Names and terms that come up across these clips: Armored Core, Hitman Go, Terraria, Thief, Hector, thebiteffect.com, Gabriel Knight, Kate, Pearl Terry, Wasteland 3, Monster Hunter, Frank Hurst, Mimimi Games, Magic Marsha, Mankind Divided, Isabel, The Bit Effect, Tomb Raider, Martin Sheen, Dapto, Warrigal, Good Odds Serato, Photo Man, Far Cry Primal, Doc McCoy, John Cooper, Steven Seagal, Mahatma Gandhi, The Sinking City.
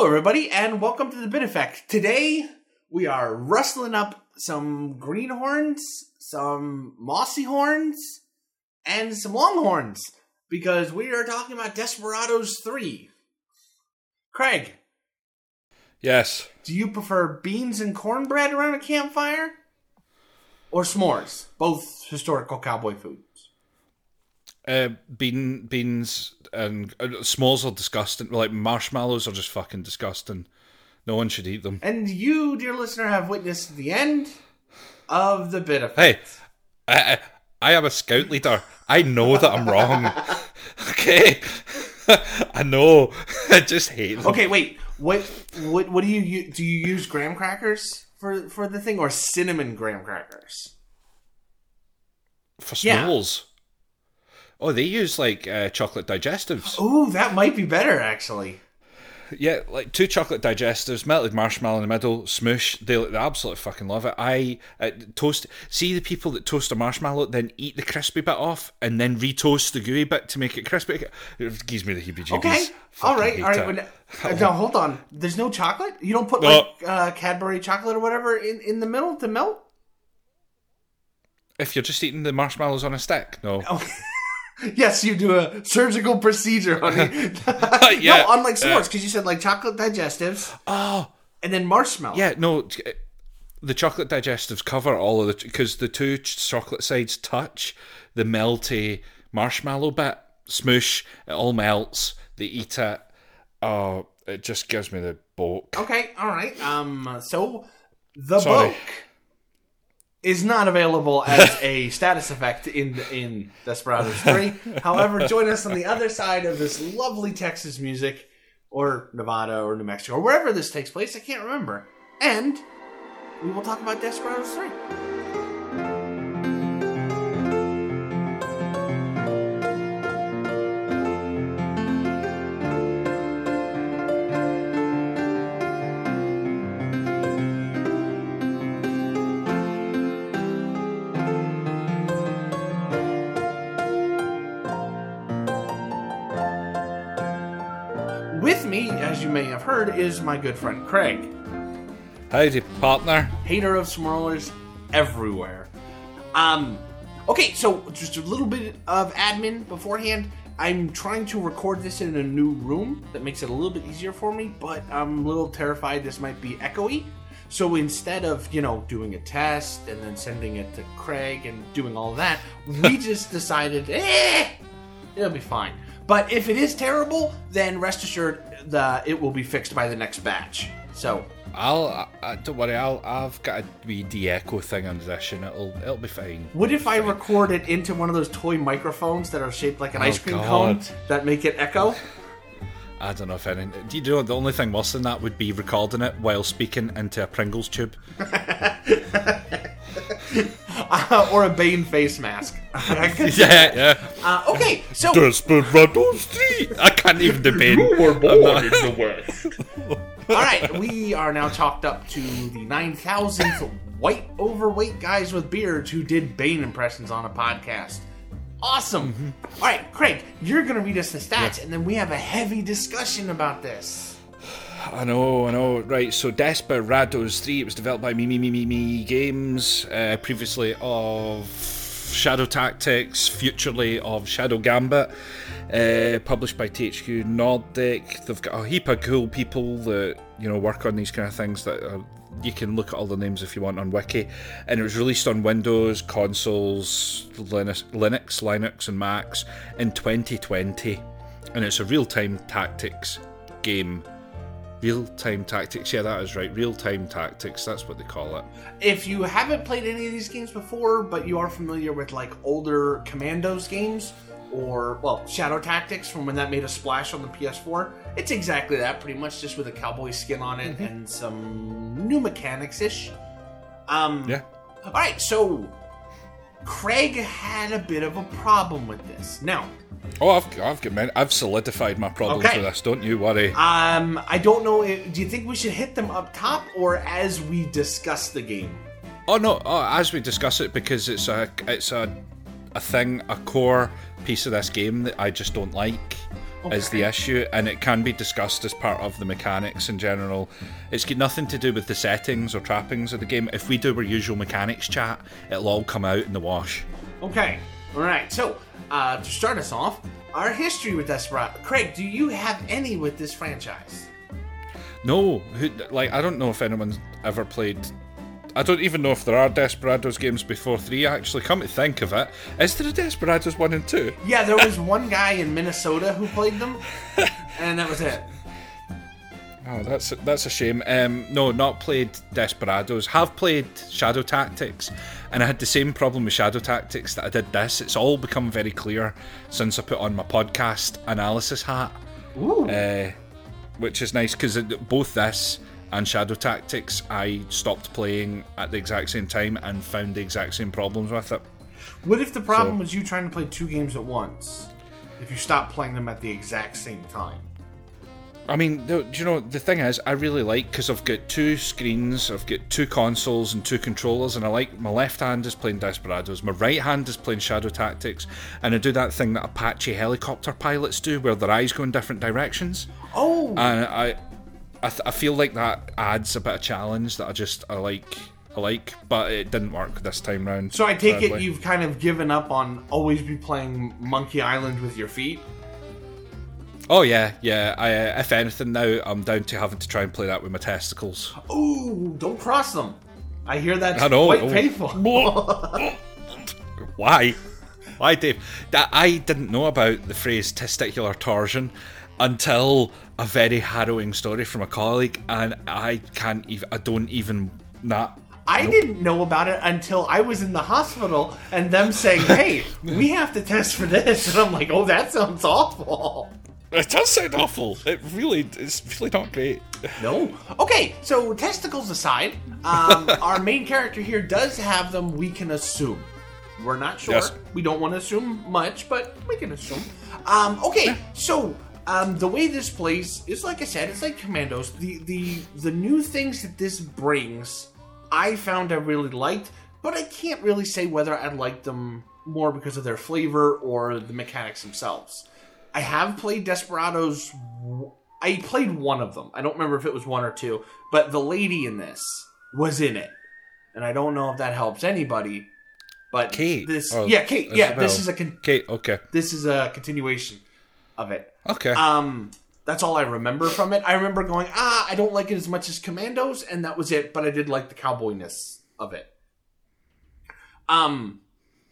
Hello, everybody, and welcome to The Bit Effect. Today, we are rustling up some greenhorns, some mossy horns, and some longhorns, because we are talking about Desperados 3. Craig. Yes? Do you prefer beans and cornbread around a campfire? Or s'mores? Both historical cowboy foods. Beans... And s'mores are disgusting. Like, marshmallows are just fucking disgusting. No one should eat them. And you, dear listener, have witnessed the end of The Bit Effect. Hey, I am a scout leader. I know that I'm wrong. Okay? I know. I just hate them. Okay, wait. What do you use? Do you use graham crackers for the thing? Or cinnamon graham crackers? For s'mores? Yeah. Oh, they use, like, chocolate digestives. Ooh, that might be better, actually. Yeah, like, 2 chocolate digestives, melted marshmallow in the middle, smoosh. They absolutely fucking love it. I toast... See the people that toast a marshmallow, then eat the crispy bit off, and then re-toast the gooey bit to make it crispy? It gives me the heebie-jeebies. Okay, all right. Now, hold on. There's no chocolate? You don't put, Cadbury chocolate or whatever in the middle to melt? If you're just eating the marshmallows on a stick, no. Okay. Yes, you do a surgical procedure, honey. Yeah, no, unlike s'mores, because you said, like, chocolate digestives. Oh. And then marshmallow. Yeah, no, the chocolate digestives cover all of the... Because the 2 chocolate sides touch, the melty marshmallow bit, smoosh, it all melts, they eat it. Oh, it just gives me the bulk. Okay, all right. So, the bulk is not available as a status effect in Desperados 3. However, join us on the other side of this lovely Texas music, or Nevada, or New Mexico, or wherever this takes place, I can't remember. And we will talk about Desperados 3. As you may have heard, is my good friend Craig. Howdy, partner. Hater of smurlers everywhere. Okay, so just a little bit of admin beforehand. I'm trying to record this in a new room. That makes it a little bit easier for me, but I'm a little terrified this might be echoey. So instead of, doing a test and then sending it to Craig and doing all that, we just decided, it'll be fine. But if it is terrible, then rest assured that it will be fixed by the next batch. So don't worry. I've got a wee de-echo thing on this, and it'll be fine. What if I record it into one of those toy microphones that are shaped like an ice cream cone that make it echo? I don't know if any. Do you know the only thing worse than that would be recording it while speaking into a Pringles tube, or a Bane face mask? Yeah. Okay, so Desperados 3. I can't even debate. You were born in the West. All right, we are now talked up to the 9,000th white overweight guys with beards who did Bane impressions on a podcast. Awesome. Mm-hmm. All right, Craig, you're going to read us the stats, and then we have a heavy discussion about this. I know. Right, so Desperados 3, it was developed by Mimimi Games, previously of Shadow Tactics, futurely of Shadow Gambit, published by THQ Nordic. They've got a heap of cool people that, work on these kind of things that are... You can look at all the names if you want on Wiki. And it was released on Windows, consoles, Linux and Macs in 2020. And it's a real-time tactics game. Real-time tactics. Yeah, that is right. Real-time tactics. That's what they call it. If you haven't played any of these games before, but you are familiar with, older Commandos games, or, Shadow Tactics from when that made a splash on the PS4. It's exactly that, pretty much, just with a cowboy skin on it and some new mechanics-ish. Yeah. All right, so Craig had a bit of a problem with this. Now... Oh, I've solidified my problems with this, don't you worry. I don't know, do you think we should hit them up top or as we discuss the game? Oh, no, as we discuss it, because it's a core piece of this game that I just don't like. is the issue, and it can be discussed as part of the mechanics in general. It's got nothing to do with the settings or trappings of the game. If we do our usual mechanics chat, it'll all come out in the wash. Okay, alright, so to start us off, our history with Desperados. Craig, do you have any with this franchise? No, I don't know if anyone's ever played. I don't even know if there are Desperados games before 3, actually. Come to think of it, is there a Desperados 1 and 2? Yeah, there was one guy in Minnesota who played them, and that was it. Oh, that's a shame. No, not played Desperados. Have played Shadow Tactics, and I had the same problem with Shadow Tactics that I did this. It's all become very clear since I put on my podcast analysis hat. Ooh. Which is nice, because both this and Shadow Tactics, I stopped playing at the exact same time and found the exact same problems with it. What if the problem was you trying to play two games at once? If you stopped playing them at the exact same time? I mean, the thing is, I really like, because I've got two screens, I've got two consoles and two controllers, and I like, my left hand is playing Desperados, my right hand is playing Shadow Tactics, and I do that thing that Apache helicopter pilots do, where their eyes go in different directions. Oh! And I feel like that adds a bit of challenge that I like, but it didn't work this time round. So I take it you've kind of given up on always be playing Monkey Island with your feet? Oh yeah. I, if anything, now I'm down to having to try and play that with my testicles. Ooh, don't cross them. I hear that's quite painful. Why, Dave? I didn't know about the phrase testicular torsion until a very harrowing story from a colleague, and I didn't know about it until I was in the hospital and them saying, hey, we have to test for this. And I'm like, oh, that sounds awful. It does sound awful. It's really not great. No. Okay, so testicles aside, our main character here does have them, we can assume. We're not sure. Yes. We don't want to assume much, but we can assume. So the way this plays is, like I said, it's like Commandos. The new things that this brings, I found I really liked, but I can't really say whether I liked them more because of their flavor or the mechanics themselves. I have played Desperados. I played one of them. I don't remember if it was one or two, but the lady in this was in it. And I don't know if that helps anybody, but Kate. Kate. Isabel. Yeah, Kate, okay. This is a continuation of it. Okay. That's all I remember from it. I remember going, I don't like it as much as Commandos, and that was it, but I did like the cowboyness of it.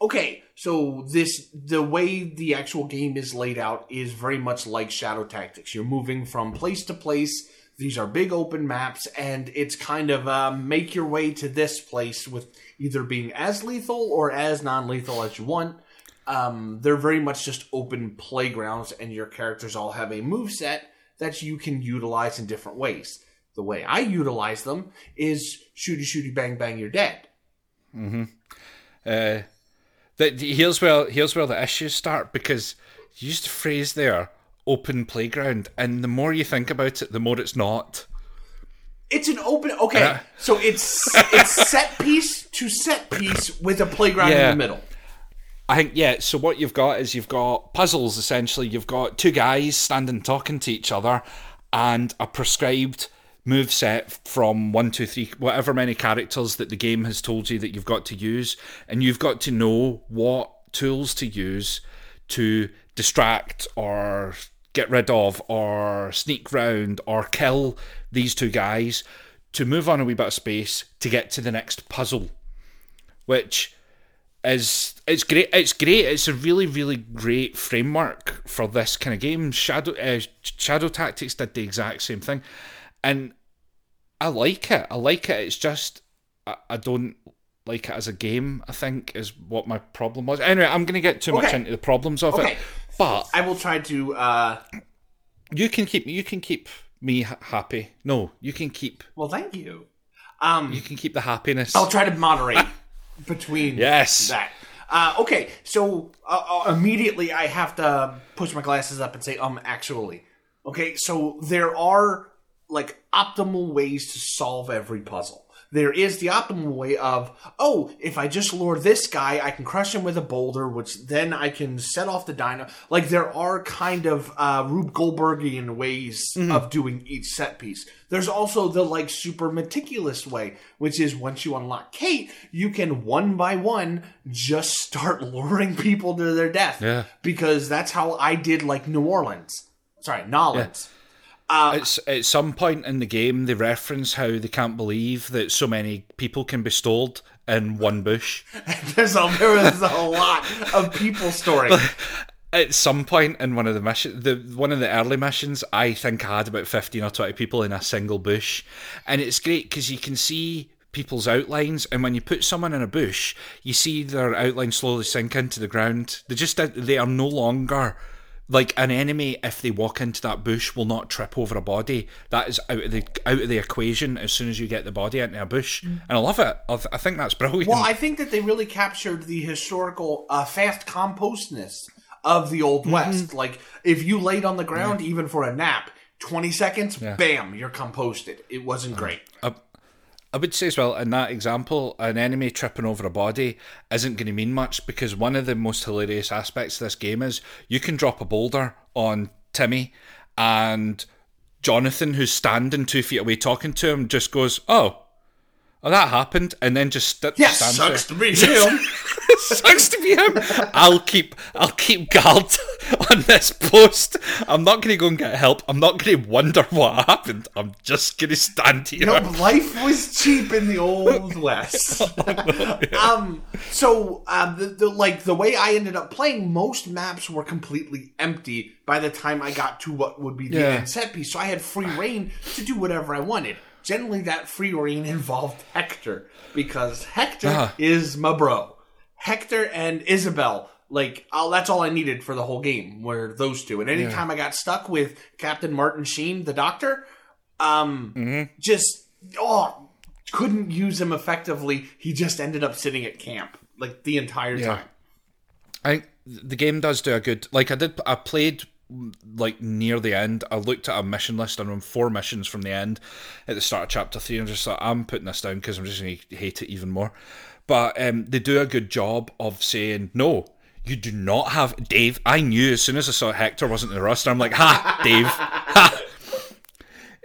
Okay, so the way the actual game is laid out is very much like Shadow Tactics. You're moving from place to place. These are big open maps, and it's kind of make your way to this place with either being as lethal or as non-lethal as you want. They're very much just open playgrounds, and your characters all have a moveset that you can utilize in different ways. The way I utilize them is shooty, shooty, bang, bang, you're dead. Mm-hmm. Here's where the issues start, because you used the phrase there, open playground, and the more you think about it, the more it's not. It's an open... Okay, so it's set piece to set piece with a playground in the middle. I think, so what you've got is you've got puzzles, essentially. You've got two guys standing talking to each other and a prescribed moveset from 1, 2, 3, whatever many characters that the game has told you that you've got to use, and you've got to know what tools to use to distract or get rid of or sneak round or kill these two guys to move on a wee bit of space to get to the next puzzle, which is it's great. It's a really, really great framework for this kind of game. Shadow Tactics did the exact same thing. And I like it. It's just, I don't like it as a game, I think, is what my problem was. Anyway, I'm going to get too much into the problems of it. But I will try to... You can keep me happy. No, you can keep... Well, thank you. You can keep the happiness. I'll try to moderate between that. So immediately I have to push my glasses up and say, actually. Okay, so there are... like optimal ways to solve every puzzle. there is the optimal way of, oh, if I just lure this guy, I can crush him with a boulder, which then I can set off the dino. Like, there are kind of Rube Goldbergian ways of doing each set piece. There's also the, like, super meticulous way, which is once you unlock Kate, you can one by one just start luring people to their death. Yeah. Because that's how I did, like, New Orleans. At some point in the game, they reference how they can't believe that so many people can be stalled in one bush. There was a lot of people storing. At some point in one of the missions, one of the early missions, I think I had about 15 or 20 people in a single bush. And it's great because you can see people's outlines, and when you put someone in a bush, you see their outline slowly sink into the ground. They are no longer... Like, an enemy, if they walk into that bush, will not trip over a body. That is out of the equation as soon as you get the body into a bush. Mm. And I love it. I think that's brilliant. Well, I think that they really captured the historical fast compostness of the Old West. Like, if you laid on the ground, even for a nap, 20 seconds, bam, you're composted. It wasn't great. I would say as well, in that example, an enemy tripping over a body isn't going to mean much, because one of the most hilarious aspects of this game is you can drop a boulder on Timmy, and Jonathan, who's standing 2 feet away talking to him, just goes, oh, that happened, and then just stands there. Sucks to be him. I'll keep guard on this post. I'm not going to go and get help. I'm not going to wonder what happened. I'm just going to stand here. You know, life was cheap in the Old West. The way I ended up playing, most maps were completely empty by the time I got to what would be the end set piece. So I had free reign to do whatever I wanted. Generally, that free reign involved Hector, because Hector is my bro. Hector and Isabel, like, that's all I needed for the whole game, were those two. And anytime I got stuck with Captain Martin Sheen, the doctor, couldn't use him effectively. He just ended up sitting at camp, like, the entire time. I think the game does do a good... Like, I played... Like, near the end, I looked at a mission list and I'm 4 missions from the end at the start of chapter 3, and just thought, I'm putting this down because I'm just going to hate it even more. But they do a good job of saying, no, you do not have Dave. I knew as soon as I saw Hector wasn't in the roster, I'm like, ha, Dave, ha.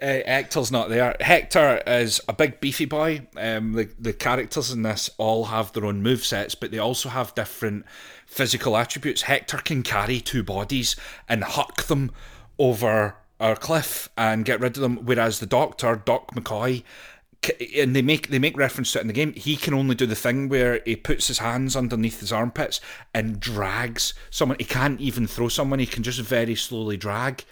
Hector's not there. Hector is a big beefy boy. The characters in this all have their own movesets, but they also have different physical attributes. Hector can carry 2 bodies and huck them over a cliff and get rid of them, whereas the doctor, Doc McCoy, and they make reference to it in the game, he can only do the thing where he puts his hands underneath his armpits and drags someone. He can't even throw someone, he can just very slowly drag.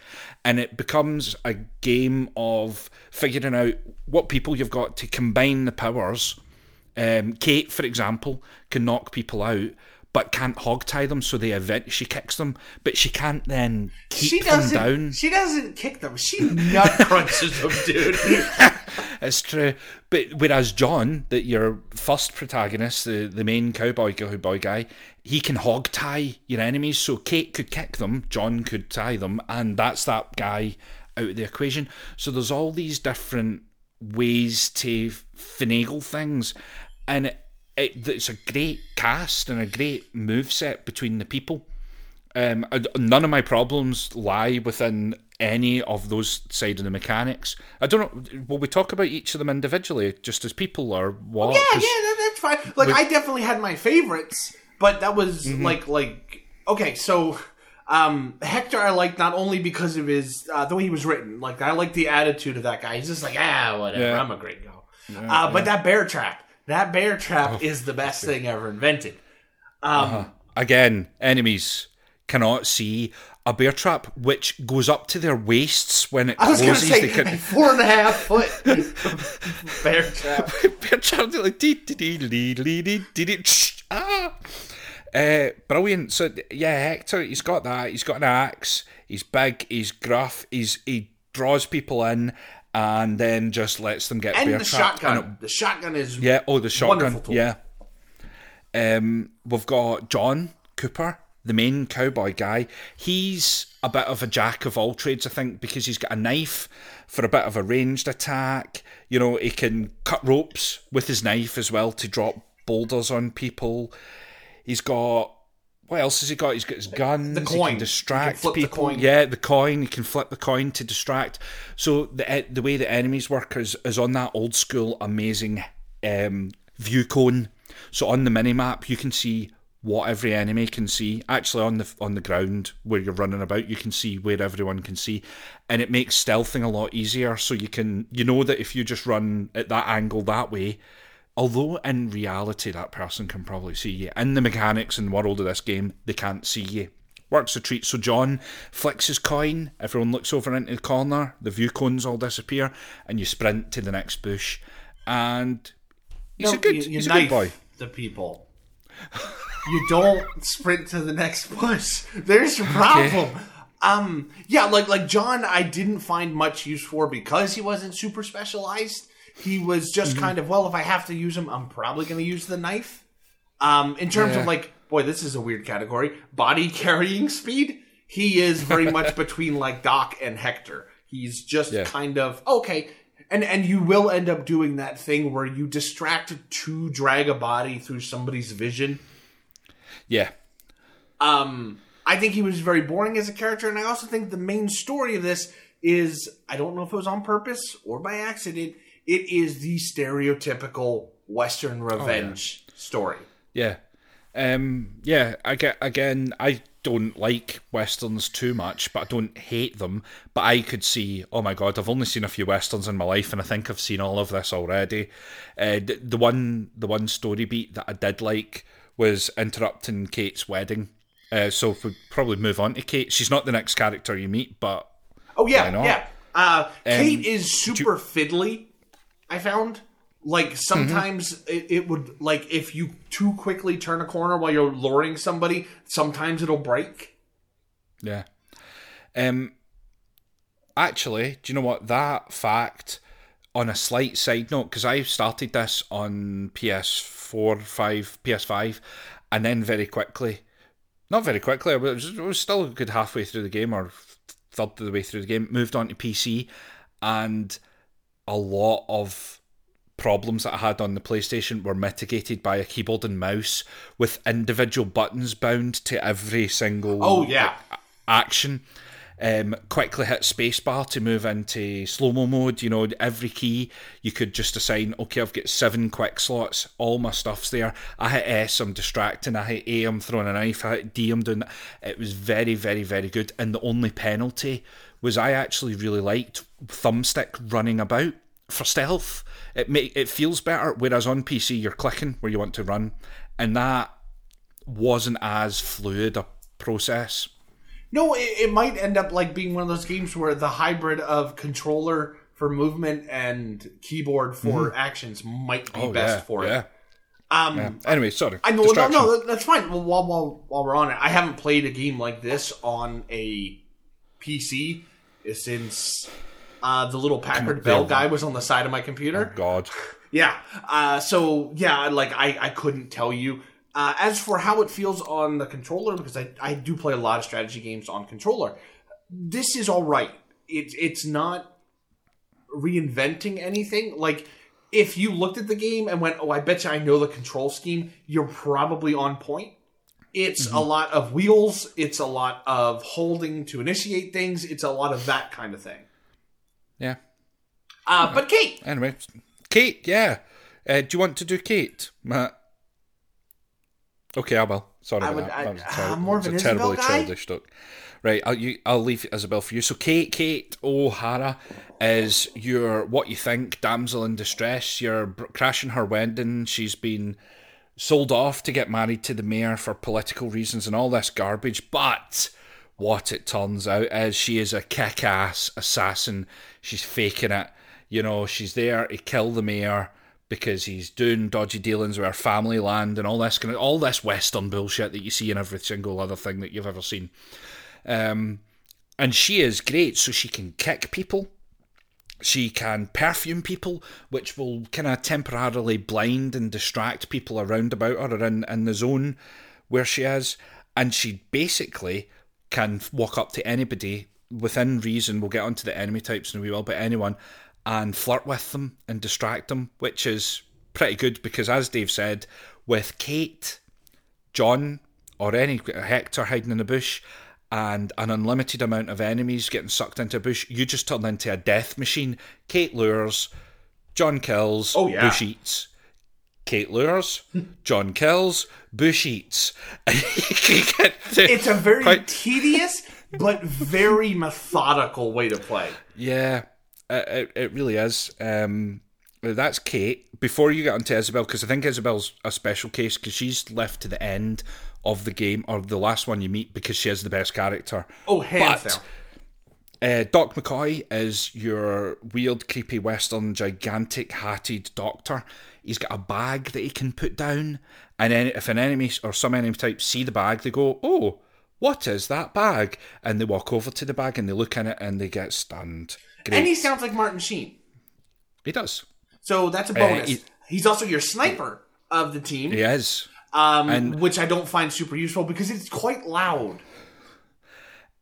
And it becomes a game of figuring out what people you've got to combine the powers. Kate, for example, can knock people out, but can't hogtie them, so she kicks them, but she can't then keep them down. She doesn't kick them, she nut crunches them, dude. It's true. But whereas John, your first protagonist, the main cowboy guy, he can hogtie your enemies, so Kate could kick them, John could tie them, and that's that guy out of the equation. So there's all these different ways to finagle things, and it's a great cast and a great moveset between the people. None of my problems lie within any of those side of the mechanics. I don't know, will we talk about each of them individually, just as people, or what? Oh, yeah, that's fine. Like, I definitely had my favorites, but that was Hector I liked not only because of his, the way he was written. Like, I like the attitude of that guy. He's just like, whatever, I'm a great guy. Yeah. But that bear trap. That bear trap is the best thing ever invented. Again, enemies cannot see a bear trap, which goes up to their waists when it closes. I was going to say, a 4.5-foot bear trap. Bear trap, they're like, brilliant. So, yeah, Hector, he's got that. He's got an axe. He's big. He's gruff. He draws people in. And then just lets them get bear trapped. And the shotgun is the shotgun. Wonderful tool. Yeah. We've got John Cooper, the main cowboy guy, he's a bit of a jack of all trades, I think, because he's got a knife for a bit of a ranged attack. You know, he can cut ropes with his knife as well to drop boulders on people. He's got... What else has he got? He's got his guns. The coin. He can distract people. The coin. Yeah, the coin. He can flip the coin to distract. So the way the enemies work is on that old school amazing view cone. So on the mini map, you can see what every enemy can see. Actually, on the ground where you're running about, you can see where everyone can see, and it makes stealthing a lot easier. So you can, you know, that if you just run at that angle that way, although in reality that person can probably see you, in the mechanics and world of this game, they can't see you. Works a treat. So John flicks his coin, everyone looks over into the corner, the view cones all disappear, and you sprint to the next bush. And he's a good boy. The people. You don't sprint to the next bush. There's your problem. Okay. Like John, I didn't find much use for because he wasn't super specialized. He was just kind of, well, if I have to use him, I'm probably going to use the knife. In terms of like, boy, this is a weird category. Body carrying speed. He is very much between like Doc and Hector. He's just kind of, okay. And you will end up doing that thing where you distract to drag a body through somebody's vision. Yeah. I think he was very boring as a character, and I also think the main story of this is, I don't know if it was on purpose or by accident, it is the stereotypical Western revenge story. Yeah. I don't like Westerns too much, but I don't hate them. But I could see, oh my God, I've only seen a few Westerns in my life, and I think I've seen all of this already. The one story beat that I did like was interrupting Kate's wedding. So if we'd probably move on to Kate. She's not the next character you meet, but... Oh, yeah, yeah. Kate is super fiddly, I found. Like, sometimes it would... Like, if you too quickly turn a corner while you're luring somebody, sometimes it'll break. Yeah. Actually, do you know what? That fact, on a slight side note, because I started this on PS5, and then not very quickly, I was still a good halfway through the game, or third of the way through the game, moved on to PC, and a lot of problems that I had on the PlayStation were mitigated by a keyboard and mouse with individual buttons bound to every single action. Quickly hit spacebar to move into slow-mo mode. You know, every key you could just assign, okay, I've got 7 quick slots, all my stuff's there. I hit S, I'm distracting. I hit A, I'm throwing a knife. I hit D, I'm doing that. It was very, very, very good. And the only penalty was I actually really liked thumbstick running about for stealth. It feels better, whereas on PC you're clicking where you want to run, and that wasn't as fluid a process. No, it might end up like being one of those games where the hybrid of controller for movement and keyboard for actions might be best for it. Yeah. Anyway, sorry. No, that's fine. Well, while we're on it, I haven't played a game like this on a PC since the little Packard Bell guy was on the side of my computer. Oh, God. Yeah. I couldn't tell you. As for how it feels on the controller, because I do play a lot of strategy games on controller, this is all right. It's not reinventing anything. Like, if you looked at the game and went, oh, I bet you I know the control scheme, you're probably on point. It's a lot of wheels. It's a lot of holding to initiate things. It's a lot of that kind of thing. Yeah. But Kate! Anyway, Kate, yeah. Do you want to do Kate, Matt? Okay, I will. Sorry about that. I'm more of an Isabel guy. Terribly childish look. Right, I'll leave Isabel for you. So Kate O'Hara is your, what you think, damsel in distress. You're crashing her wedding. She's been sold off to get married to the mayor for political reasons and all this garbage. But what it turns out is she is a kick-ass assassin. She's faking it. You know, she's there to kill the mayor, because he's doing dodgy dealings with our family land and all this kind of, all this Western bullshit that you see in every single other thing that you've ever seen. And she is great, so she can kick people. She can perfume people, which will kind of temporarily blind and distract people around about her or in the zone where she is. and she basically can walk up to anybody within reason. We'll get onto the enemy types and we will, but anyone, and flirt with them and distract them, which is pretty good because, as Dave said, with Kate, John, or any Hector hiding in the bush, and an unlimited amount of enemies getting sucked into a bush, you just turn into a death machine. Kate lures, John kills, Bush eats. Kate lures, John kills, Bush eats. It's a very tedious but very methodical way to play. Yeah, it really is. That's Kate. Before you get onto Isabel, because I think Isabel's a special case because she's left to the end of the game, or the last one you meet, because she has the best character. Oh, hands down. Doc McCoy is your weird, creepy, western, gigantic-hatted doctor. He's got a bag that he can put down, and then if an enemy or some enemy type see the bag, they go, "Oh, what is that bag?" And they walk over to the bag and they look in it and they get stunned. Great. And he sounds like Martin Sheen. He does. So that's a bonus. He's also your sniper of the team. He is. Which I don't find super useful because it's quite loud.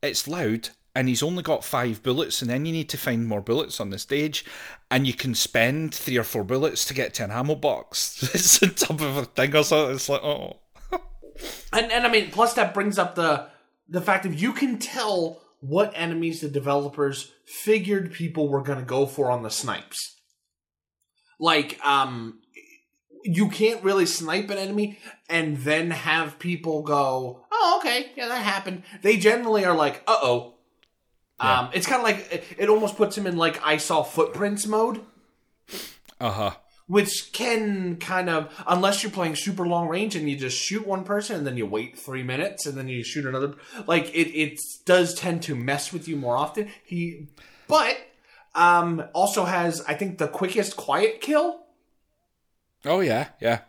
It's loud, and he's only got 5 bullets, and then you need to find more bullets on the stage, and you can spend 3 or 4 bullets to get to an ammo box. It's on top of a thing or something. It's like, oh. And I mean, plus that brings up the fact that you can tell what enemies the developers figured people were going to go for on the snipes. Like, you can't really snipe an enemy and then have people go, "Oh, okay, yeah, that happened." They generally are like, "Uh-oh." Yeah. It's kind of like, it almost puts them in like I saw footprints mode. Uh-huh. Which can kind of, unless you're playing super long range and you just shoot one person and then you wait 3 minutes and then you shoot another. Like, it does tend to mess with you more often. But also has, I think, the quickest quiet kill. Oh, yeah, yeah.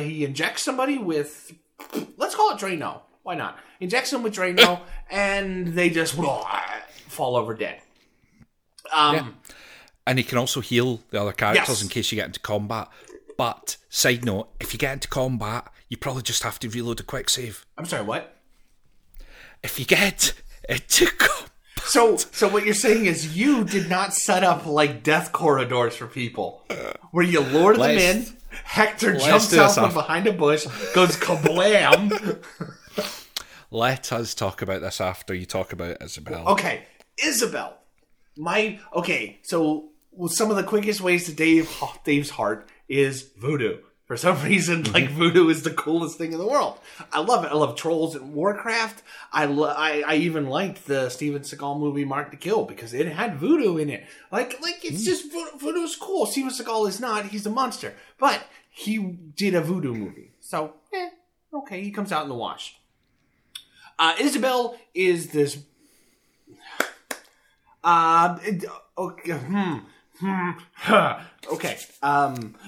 He injects somebody with, let's call it Drano. Why not? Injects them with Drano, and they just fall over dead. And he can also heal the other characters in case you get into combat. But, side note, if you get into combat, you probably just have to reload a quick save. I'm sorry, what? If you get into combat. So what you're saying is you did not set up like death corridors for people where you lure them in, Hector jumps out from behind a bush, goes kablam. Let us talk about this after you talk about Isabel. Okay, Isabel. Some of the quickest ways to Dave's heart is voodoo. For some reason, like, voodoo is the coolest thing in the world. I love it. I love trolls and Warcraft. I even liked the Steven Seagal movie Mark to Kill because it had voodoo in it. Like it's just voodoo's cool. Steven Seagal is not. He's a monster. But he did a voodoo movie. So, okay, he comes out in the wash. Isabel is this...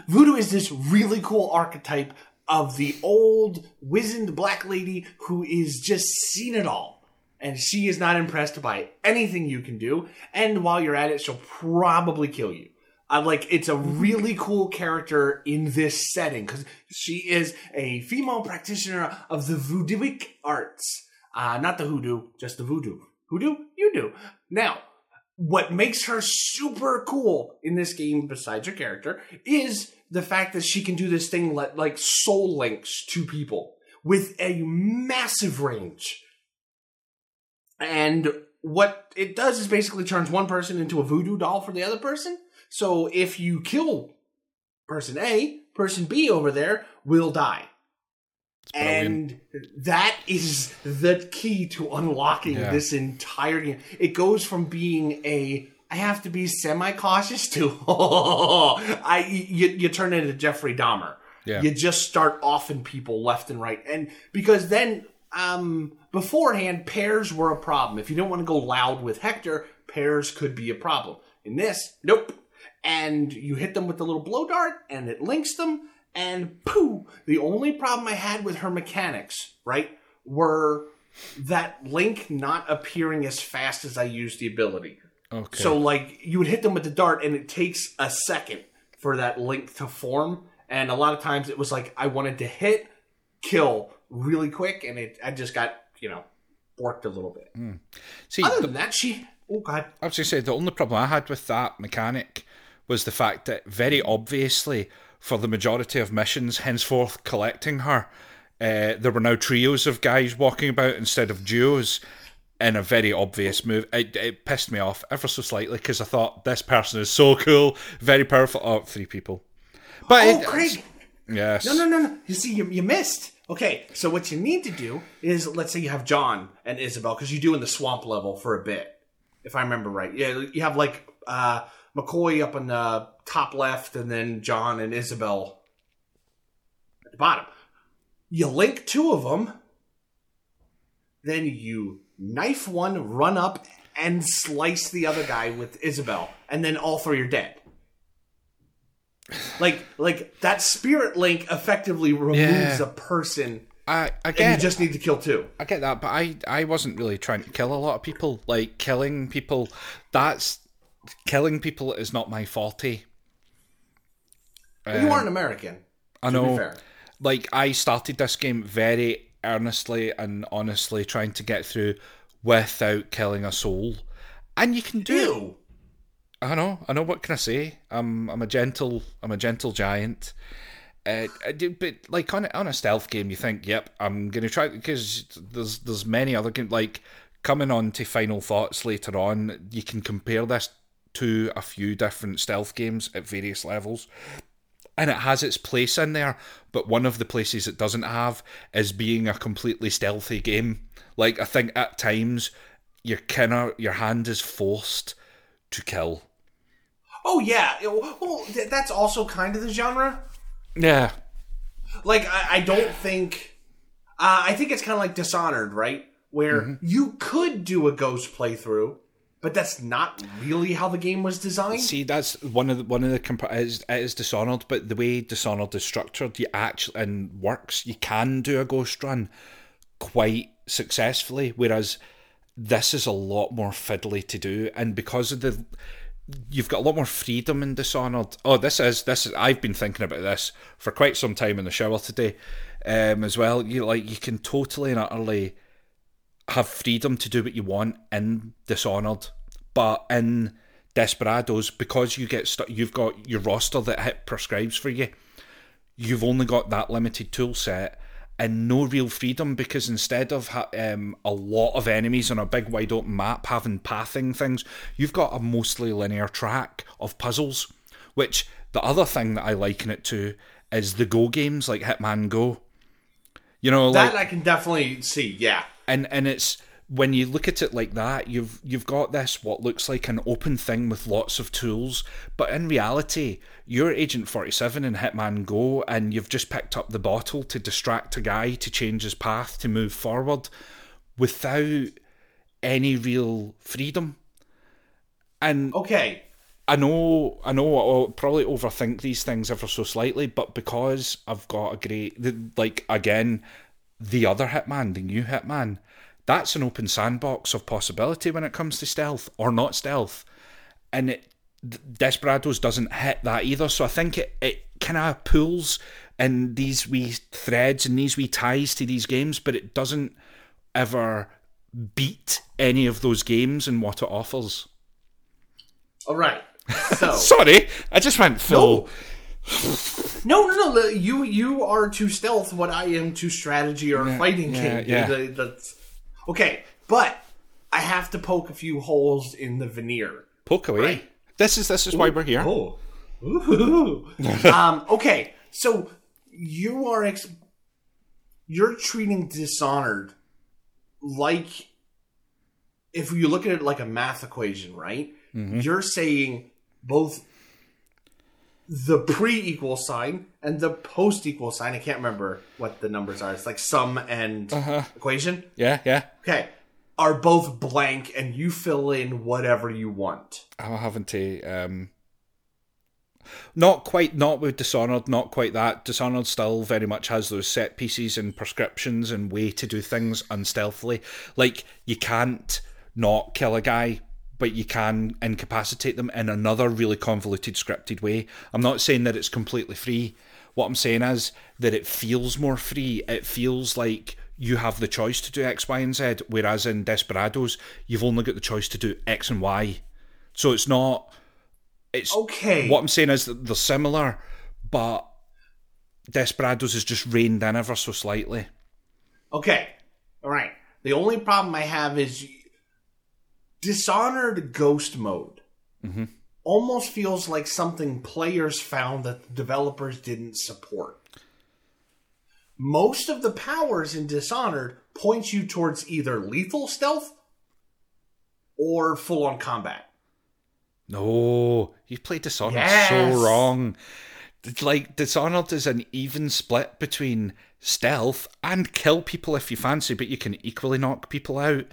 Voodoo is this really cool archetype of the old, wizened black lady who is just seen it all. And she is not impressed by anything you can do. And while you're at it, she'll probably kill you. It's a really cool character in this setting because she is a female practitioner of the voodooic arts. Not the hoodoo, just the voodoo. Hoodoo? You do. Now, what makes her super cool in this game, besides her character, is the fact that she can do this thing like soul links to people with a massive range. And what it does is basically turns one person into a voodoo doll for the other person. So if you kill person A, person B over there will die. And that is the key to unlocking this entire game. It goes from being I have to be semi-cautious to you turn into Jeffrey Dahmer. Yeah. You just start offing people left and right. And because then beforehand, pairs were a problem. If you didn't want to go loud with Hector, pairs could be a problem. In this, nope. And you hit them with the little blow dart and it links them. And poo, the only problem I had with her mechanics, right, were that link not appearing as fast as I used the ability. Okay. So, you would hit them with the dart, and it takes a second for that link to form. And a lot of times it was I wanted to hit, kill, really quick, and I just got, borked a little bit. Mm. See, oh God. I was going to say, the only problem I had with that mechanic was the fact that very obviously, for the majority of missions, henceforth collecting her, there were now trios of guys walking about instead of duos in a very obvious move. It pissed me off ever so slightly because I thought, this person is so cool, very powerful. Oh, three people. But Craig! Yes. No. You see, you missed. Okay, so what you need to do is, let's say you have John and Isabel, because you do in the swamp level for a bit, if I remember right. Yeah, you have McCoy up on the top left, and then John and Isabel at the bottom. You link two of them, then you knife one, run up, and slice the other guy with Isabel, and then all three are dead. Like that spirit link effectively removes a person. And you just need to kill two. I get that, but I wasn't really trying to kill a lot of people. Like, killing people is not my forte. You are an American. I know. To be fair. Like, I started this game very earnestly and honestly trying to get through without killing a soul, and you can do. I know. What can I say? I'm a gentle giant. But like on a stealth game, you think, yep, I'm going to try, because there's many other games. Like, coming on to final thoughts later on, you can compare this to a few different stealth games at various levels, and it has its place in there. But one of the places it doesn't have is being a completely stealthy game. Like, I think at times your hand is forced to kill. Oh yeah, well, that's also kind of the genre. Yeah. Like, I don't think... I think it's kind of like Dishonored, right? Where you could do a ghost playthrough, but that's not really how the game was designed. See, that's one of the it is Dishonored, but the way Dishonored is structured, you can do a ghost run quite successfully, whereas this is a lot more fiddly to do, and because of the... You've got a lot more freedom in Dishonored. Oh, this is. I've been thinking about this for quite some time in the shower today, as well. You can totally and utterly have freedom to do what you want in Dishonored, but in Desperados, because you get you've got your roster that it prescribes for you. You've only got that limited tool set and no real freedom, because instead of a lot of enemies on a big wide open map having pathing things, you've got a mostly linear track of puzzles, which the other thing that I liken it to is the Go games like Hitman Go. That I can definitely see, yeah. And it's, when you look at it like that, you've got this what looks like an open thing with lots of tools, but in reality, you're Agent 47 in Hitman Go, and you've just picked up the bottle to distract a guy, to change his path, to move forward, without any real freedom. And okay, I know, I'll probably overthink these things ever so slightly, but because I've got a great, like, again, the other Hitman, the new Hitman. That's an open sandbox of possibility when it comes to stealth or not stealth. And Desperados doesn't hit that either. So I think it kind of pulls in these wee threads and these wee ties to these games, but it doesn't ever beat any of those games and what it offers. All right. So. Sorry, I just went full. No. You are to stealth what I am to strategy or fighting game. Yeah. That's... Okay, but I have to poke a few holes in the veneer. Poke away. Right? This is why we're here. Oh. Ooh. Okay, so you are you're treating Dishonored like, if you look at it like a math equation, right? Mm-hmm. You're saying both the pre-equal sign and the post-equal sign. I can't remember what the numbers are. It's like sum and equation. Yeah. Okay. Are both blank, and you fill in whatever you want. I'm having to... Not with Dishonored, not quite that. Dishonored still very much has those set pieces and prescriptions and way to do things unstealthily. Like, you can't not kill a guy, but you can incapacitate them in another really convoluted, scripted way. I'm not saying that it's completely free. What I'm saying is that it feels more free. It feels like you have the choice to do X, Y, and Z, whereas in Desperados, you've only got the choice to do X and Y. So it's not... It's okay. What I'm saying is that they're similar, but Desperados is just reined in ever so slightly. Okay. All right. The only problem I have is Dishonored Ghost Mode. Mm-hmm. Almost feels like something players found that the developers didn't support. Most of the powers in Dishonored points you towards either lethal stealth or full-on combat. No, you played Dishonored so wrong. Like, Dishonored is an even split between stealth and kill people if you fancy, but you can equally knock people out.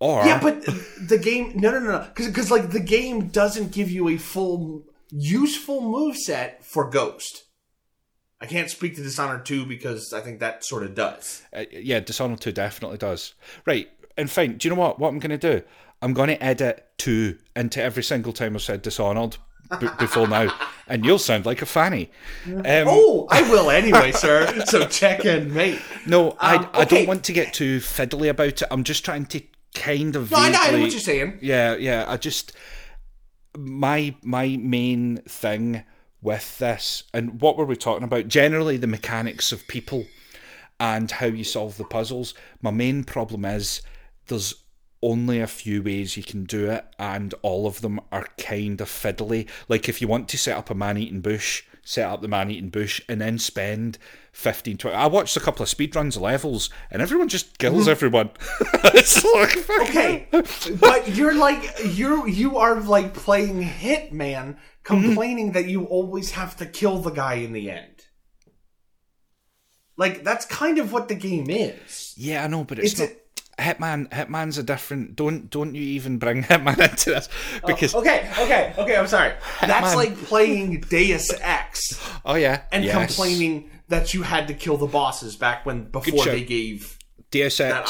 Or... Yeah, but the game... No. Because, like, the game doesn't give you a full, useful moveset for Ghost. I can't speak to Dishonored 2 because I think that sort of does. Yeah, Dishonored 2 definitely does. Right, and fine, do you know what I'm going to do? I'm going to edit 2 into every single time I've said Dishonored before now, and you'll sound like a fanny. I will anyway, sir, so check in, mate. No, I don't want to get too fiddly about it. I'm just trying to kind of... No, I know what you're saying. Yeah, I just... My main thing with this, and what were we talking about? Generally, the mechanics of people and how you solve the puzzles. My main problem is there's only a few ways you can do it, and all of them are kind of fiddly. Like, if you want to set up a man-eating bush, set up the man-eating bush, and then spend 15, 20... I watched a couple of speedruns of levels, and everyone just kills everyone. It's like, okay, but you are like playing Hitman, complaining that you always have to kill the guy in the end. Like, that's kind of what the game is. Yeah, I know, but it's not... Hitman's a different... Don't you even bring Hitman into this, because... Okay, I'm sorry. Hitman. That's like playing Deus Ex. Oh, yeah. And complaining that you had to kill the bosses back when... Before they gave Deus Ex, that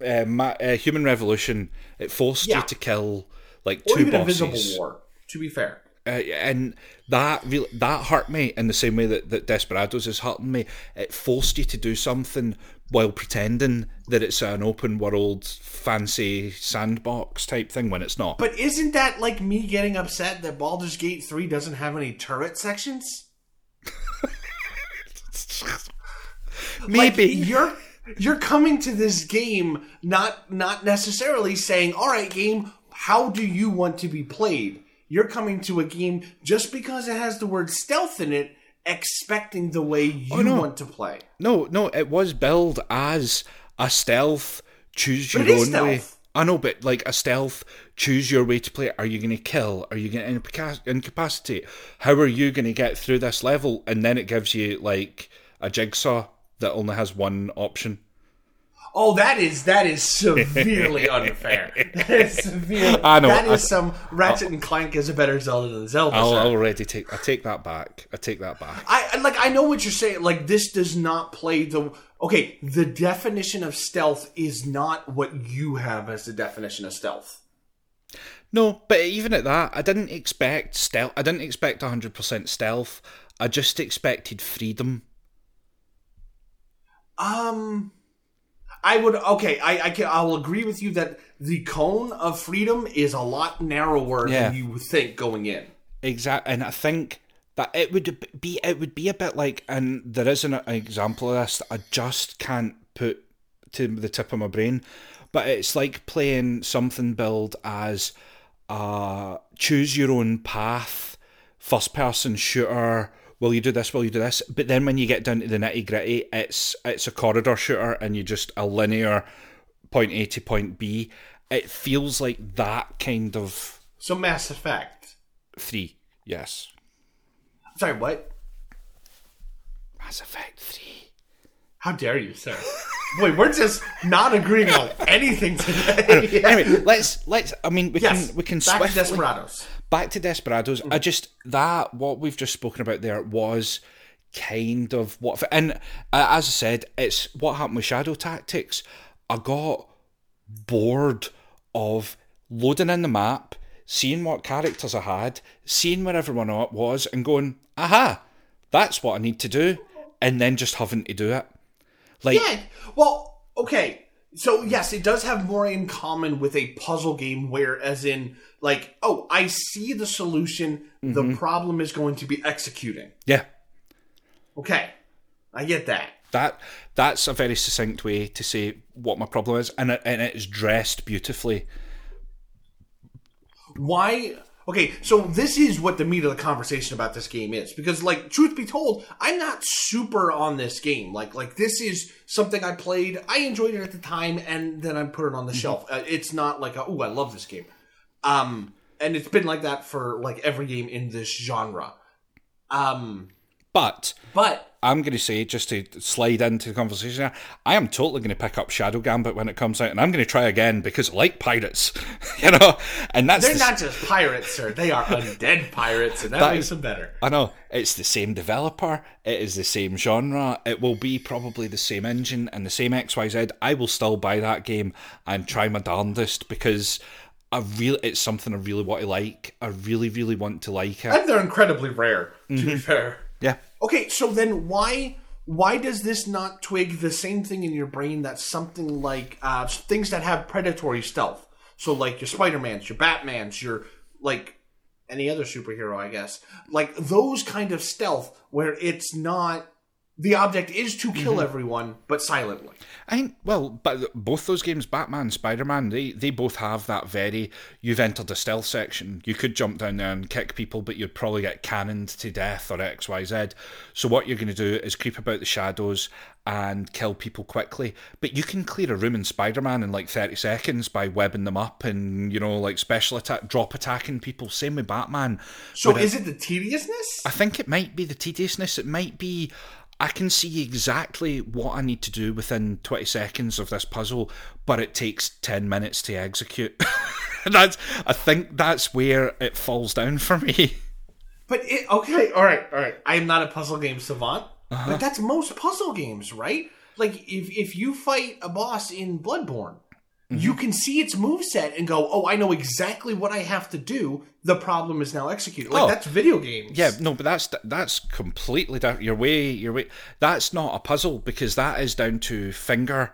option. Human Revolution, it forced you to kill, like, or two bosses. Or even Invisible War, to be fair. And that hurt me in the same way that Desperados is hurting me. It forced you to do something while pretending that it's an open world fancy sandbox type thing when it's not. But isn't that like me getting upset that Baldur's Gate 3 doesn't have any turret sections? Maybe. Like, you're coming to this game not necessarily saying, all right, game, how do you want to be played? You're coming to a game just because it has the word stealth in it, expecting the way you want to play. No, it was billed as a stealth, choose your own way. I know, but like a stealth, choose your way to play. Are you going to kill? Are you going to incapacitate? How are you going to get through this level? And then it gives you like a jigsaw that only has one option. Oh, that is severely unfair. That is severely... I know. That is some Ratchet and Clank is a better Zelda than Zelda. I take that back. I know what you're saying. Like, this does not play the... Okay, the definition of stealth is not what you have as the definition of stealth. No, but even at that, I didn't expect stealth. I didn't expect 100% stealth. I just expected freedom. I'll agree with you that the cone of freedom is a lot narrower than you would think going in. Exactly, and I think that it would be a bit like, and there is an example of this that I just can't put to the tip of my brain, but it's like playing something billed as choose your own path, first person shooter. Will you do this? Will you do this? But then when you get down to the nitty gritty, it's a corridor shooter, and you're just a linear point A to point B. It feels like that kind of... So Mass Effect 3, yes. Sorry, what? Mass Effect 3. How dare you, sir? Boy, we're just not agreeing on anything today. Yeah. Anyway, let's. I mean, we can back to Desperados. Back to Desperados. Mm-hmm. What we've just spoken about there was kind of what, and as I said, it's what happened with Shadow Tactics. I got bored of loading in the map, seeing what characters I had, seeing where everyone was, and going, aha. that's what I need to do, and then just having to do it. Like, yeah, well, okay. So, yes, it does have more in common with a puzzle game where, as in, like, oh, I see the solution. Mm-hmm. The problem is going to be executing. Yeah. Okay. I get that. That's a very succinct way to say what my problem is, and it is dressed beautifully. Why? Okay, so this is what the meat of the conversation about this game is. Because, like, truth be told, I'm not super on this game. Like this is something I played. I enjoyed it at the time, and then I put it on the shelf. It's not like, oh, I love this game. And it's been like that for, like, every game in this genre. But I'm going to say, just to slide into the conversation, I am totally going to pick up Shadow Gambit when it comes out, and I'm going to try again because I like pirates, you know. And that's—they're not just pirates, sir. They are undead pirates, and that makes them better. I know it's the same developer, it is the same genre, it will be probably the same engine and the same XYZ. I will still buy that game and try my darndest because it's something I really want to like. I really, really want to like it, and they're incredibly rare. To be fair. Yeah. Okay, so then why does this not twig the same thing in your brain that's something like things that have predatory stealth? So like your Spider-Mans, your Batmans, your like any other superhero, I guess. Like those kind of stealth where it's not the object is to kill everyone, but silently. I think, well, but both those games, Batman, Spider-Man, they both have that very, you've entered a stealth section. You could jump down there and kick people, but you'd probably get cannoned to death or X, Y, Z. So what you're going to do is creep about the shadows and kill people quickly. But you can clear a room in Spider-Man in like 30 seconds by webbing them up and, you know, like special attack, drop attacking people. Same with Batman. So is it the tediousness? I think it might be the tediousness. It might be... I can see exactly what I need to do within 20 seconds of this puzzle, but it takes 10 minutes to execute. I think that's where it falls down for me. But, okay, all right. I'm not a puzzle game savant, but that's most puzzle games, right? Like, if you fight a boss in Bloodborne, you can see its moveset and go, oh, I know exactly what I have to do. The problem is now executed. Like, that's video games. Yeah, no, but that's completely different. Your way. That's not a puzzle because that is down to finger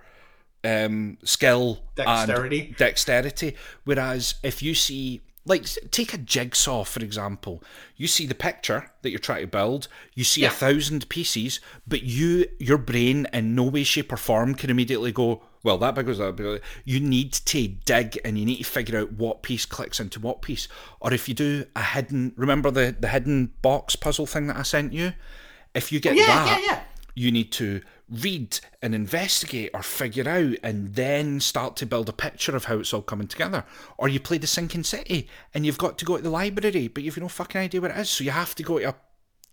skill and dexterity. Whereas if you see... Like, take a jigsaw, for example. You see the picture that you're trying to build. You see 1,000 pieces, but your brain in no way, shape, or form can immediately go... Well, that because you need to dig and you need to figure out what piece clicks into what piece. Or if you do a hidden... Remember the hidden box puzzle thing that I sent you? If you get you need to read and investigate or figure out and then start to build a picture of how it's all coming together. Or you play The Sinking City and you've got to go to the library, but you've no fucking idea what it is. So you have to go to a,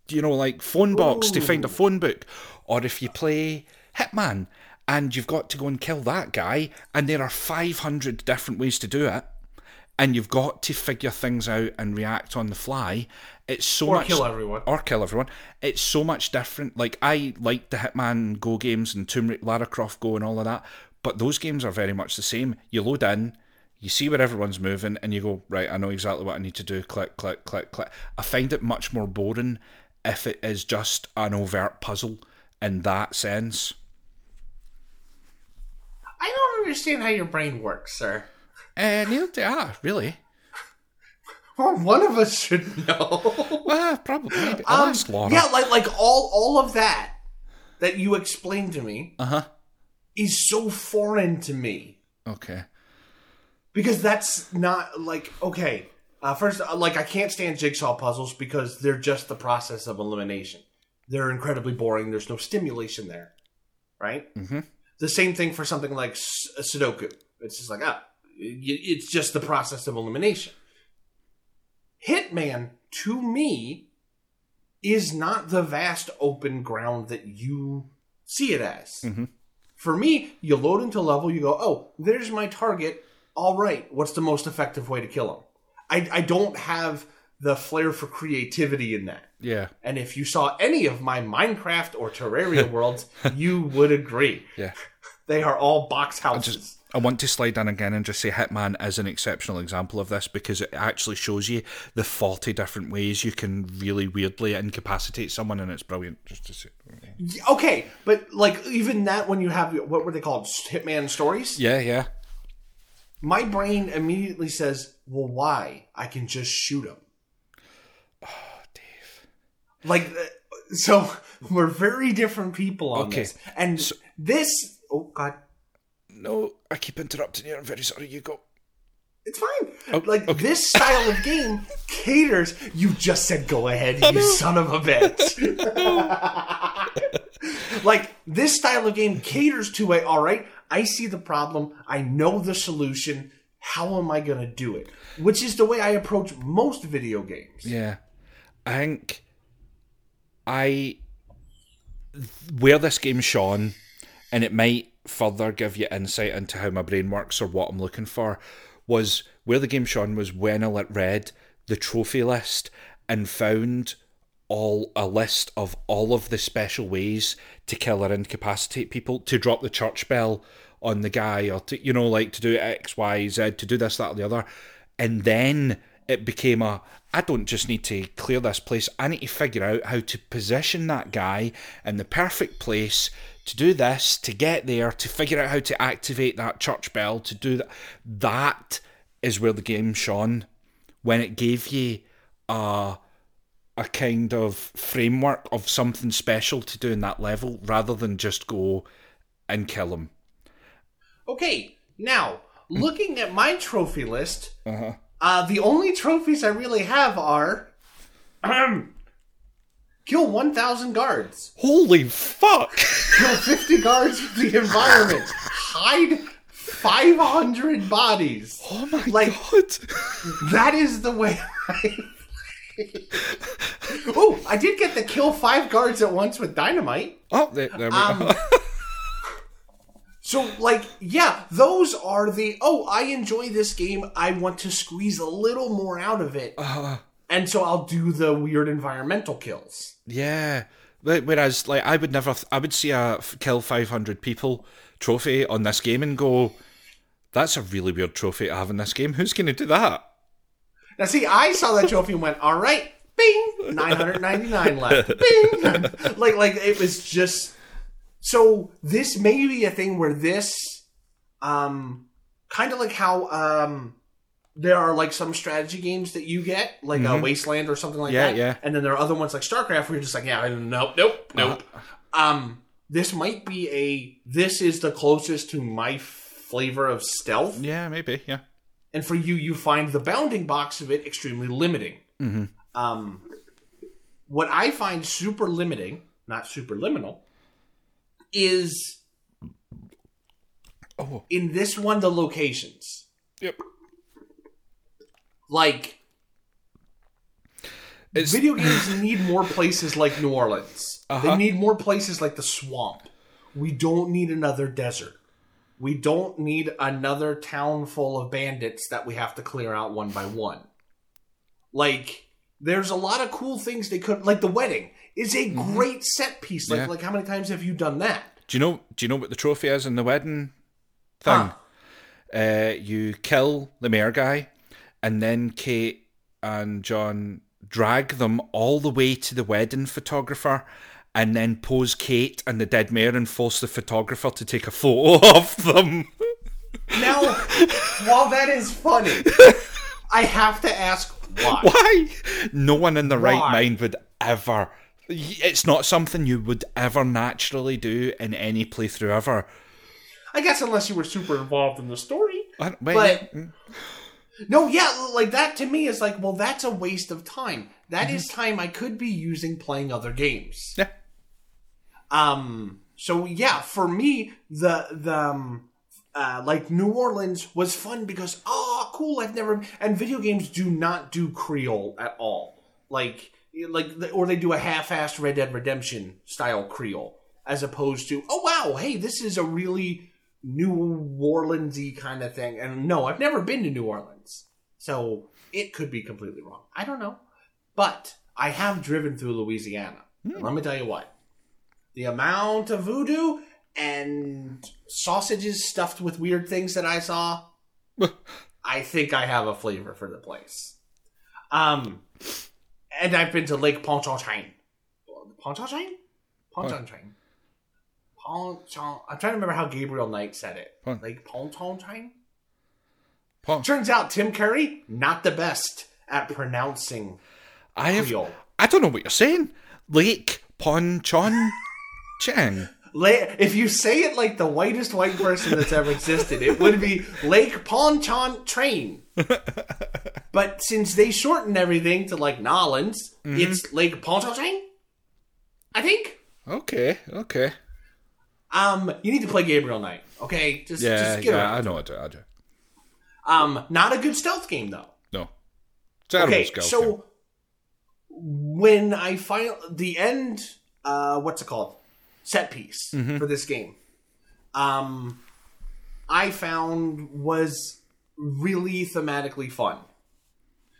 you know, like phone box to find a phone book. Or if you play Hitman... And you've got to go and kill that guy, and there are 500 different ways to do it, and you've got to figure things out and react on the fly. It's so much. Or kill everyone. It's so much different. Like, I like the Hitman Go games and Tomb Raider, Lara Croft Go and all of that, but those games are very much the same. You load in, you see where everyone's moving, and you go, right, I know exactly what I need to do. Click, click, click, click. I find it much more boring if it is just an overt puzzle in that sense. I don't understand how your brain works, sir. Neither do I, really. Well, one of us should know. Well, probably. I'll ask Laura. Yeah, like all of that you explained to me is so foreign to me. Okay. Because that's not, like, okay. First, like, I can't stand jigsaw puzzles because they're just the process of elimination. They're incredibly boring. There's no stimulation there. Right? Mm-hmm. The same thing for something like Sudoku. It's just like, it's just the process of elimination. Hitman, to me, is not the vast open ground that you see it as. Mm-hmm. For me, you load into level, you go, oh, there's my target. All right, what's the most effective way to kill him? I don't have the flair for creativity in that. Yeah. And if you saw any of my Minecraft or Terraria worlds, you would agree. Yeah. They are all box houses. I want to slide in again and just say Hitman is an exceptional example of this, because it actually shows you the 40 different ways you can really weirdly incapacitate someone, and it's brilliant. Just to say. Okay, but like even that, when you have, what were they called? Hitman stories? Yeah, yeah. My brain immediately says, well, why? I can just shoot him. Oh, Dave. Like, so we're very different people on this. And so, this... Oh, God. No, I keep interrupting you. I'm very sorry. You go. It's fine. Oh, like, okay. This style of game caters... You just said go ahead, you son of a bitch. Like, this style of game caters to a, all right, I see the problem. I know the solution. How am I going to do it? Which is the way I approach most video games. Yeah. I think where this game shone, and it might further give you insight into how my brain works or what I'm looking for, was where the game shone was when I read the trophy list and found a list of all of the special ways to kill or incapacitate people, to drop the church bell on the guy, or to, you know, like to do X, Y, Z, to do this, that, or the other. And then it became I don't just need to clear this place, I need to figure out how to position that guy in the perfect place to do this, to get there, to figure out how to activate that church bell, to do that. That is where the game shone, when it gave you a kind of framework of something special to do in that level, rather than just go and kill him. Okay, now, looking at my trophy list, the only trophies I really have are... kill 1,000 guards. Holy fuck! Kill 50 guards with the environment. Hide 500 bodies. Oh my god. That is the way I... Oh, I did get to kill 5 guards at once with dynamite. Oh, there we go. So, like, yeah, those are the, I enjoy this game, I want to squeeze a little more out of it. And so I'll do the weird environmental kills. Yeah. Whereas, like, I would see a kill 500 people trophy on this game and go, that's a really weird trophy to have in this game. Who's going to do that? Now, see, I saw that trophy and went, all right, bing, 999 left. Bing. Like, it was just... So this may be a thing where this, kind of like how there are like some strategy games that you get, like a Wasteland or something like that. Yeah. And then there are other ones like StarCraft where you're just like, yeah, nope. This might be this is the closest to my flavor of stealth. Yeah, maybe, yeah. And for you find the bounding box of it extremely limiting. Mm-hmm. What I find super limiting, not superliminal, is in this one the locations. Yep. Like, video games need more places like New Orleans. They need more places like the swamp. We don't need another desert. We don't need another town full of bandits that we have to clear out one by one. Like, there's a lot of cool things they could... Like, the wedding is a great set piece. Like, how many times have you done that? Do you know what the trophy is in the wedding thing? You kill the mayor guy, and then Kate and John drag them all the way to the wedding photographer, and then pose Kate and the dead mayor and force the photographer to take a photo of them. Now, while that is funny, I have to ask... Why? No one in the right mind would ever... It's not something you would ever naturally do in any playthrough ever. I guess unless you were super involved in the story. No, yeah, like that to me is like, well, that's a waste of time. That is time I could be using playing other games. Yeah. So yeah, for me, like New Orleans was fun because, cool, I've never... And video games do not do Creole at all. Or they do a half-assed Red Dead Redemption style Creole, as opposed to, this is a really New Orleans-y kind of thing. And no, I've never been to New Orleans. So it could be completely wrong. I don't know. But I have driven through Louisiana. Let me tell you what. The amount of voodoo and sausages stuffed with weird things that I saw. I think I have a flavor for the place. And I've been to Lake Pontchartrain. Pontchartrain? Pontchartrain. Pontchartrain. I'm trying to remember how Gabriel Knight said it. Lake Pontchartrain? Turns out Tim Curry, not the best at pronouncing Creole. I don't know what you're saying. Lake Pontchartrain. If you say it like the whitest white person that's ever existed, it would be Lake Pontchartrain. But since they shortened everything to like Nolans, it's Lake Pontchartrain, I think. Okay. You need to play Gabriel Knight. Okay, just get it. I know. Not a good stealth game though. No. It's a stealth game. When I finally the end, set piece for this game, I found was really thematically fun.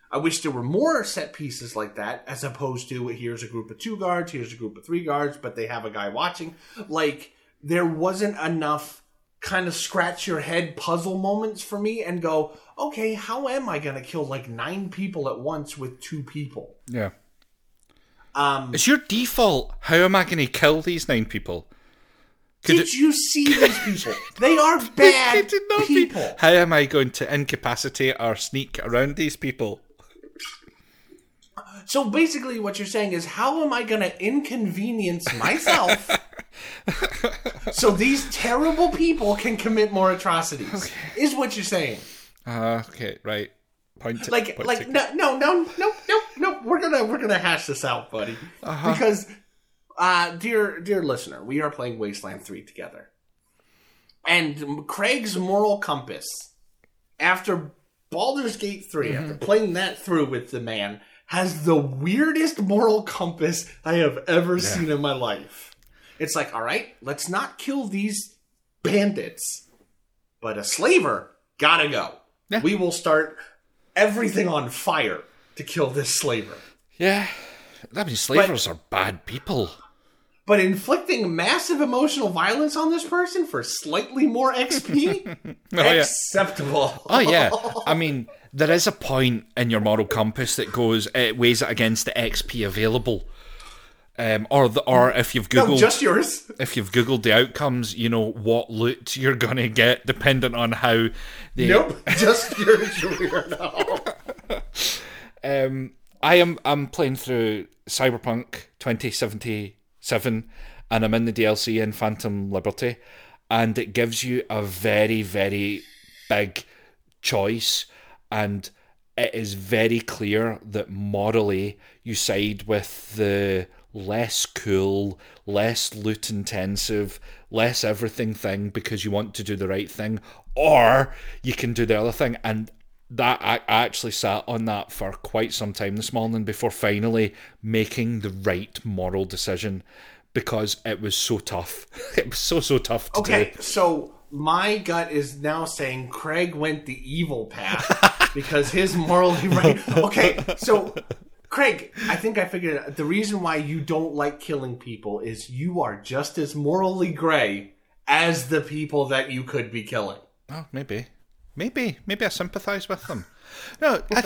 I wish there were more set pieces like that, as opposed to here's a group of 2 guards, here's a group of 3 guards, but they have a guy watching. Like, there wasn't enough kind of scratch your head puzzle moments for me and go, okay, how am I going to kill like 9 people at once with 2 people? Yeah. It's your default, how am I going to kill these 9 people? Did you see these people? They are bad people. How am I going to incapacitate or sneak around these people? So basically what you're saying is, how am I going to inconvenience myself so these terrible people can commit more atrocities, is what you're saying. Okay, right. Point no. We're gonna hash this out, buddy. Because, dear listener, we are playing Wasteland 3 together, and Craig's moral compass after Baldur's Gate 3, after playing that through with the man, has the weirdest moral compass I have ever seen in my life. It's like, all right, let's not kill these bandits, but a slaver gotta go. Yeah. We will start everything on fire to kill this slaver. Yeah. I mean, slavers are bad people. But inflicting massive emotional violence on this person for slightly more XP? Acceptable. Yeah. Oh, yeah. I mean, there is a point in your moral compass that goes, it weighs it against the XP available. Or if you've Googled... No, just yours. If you've Googled the outcomes, you know, what loot you're going to get, dependent on how they... Nope, just yours, you weirdo. I'm playing through Cyberpunk 2077, and I'm in the DLC in Phantom Liberty, and it gives you a very, very big choice, and it is very clear that morally you side with the... less cool, less loot intensive, less everything thing because you want to do the right thing, or you can do the other thing. And that I actually sat on that for quite some time this morning before finally making the right moral decision because it was so tough. It was so tough to do. Okay, so my gut is now saying Craig went the evil path because his morally right... Okay, so... Craig, I think I figured out the reason why you don't like killing people is you are just as morally gray as the people that you could be killing. Oh, maybe. Maybe I sympathise with them. No, Look,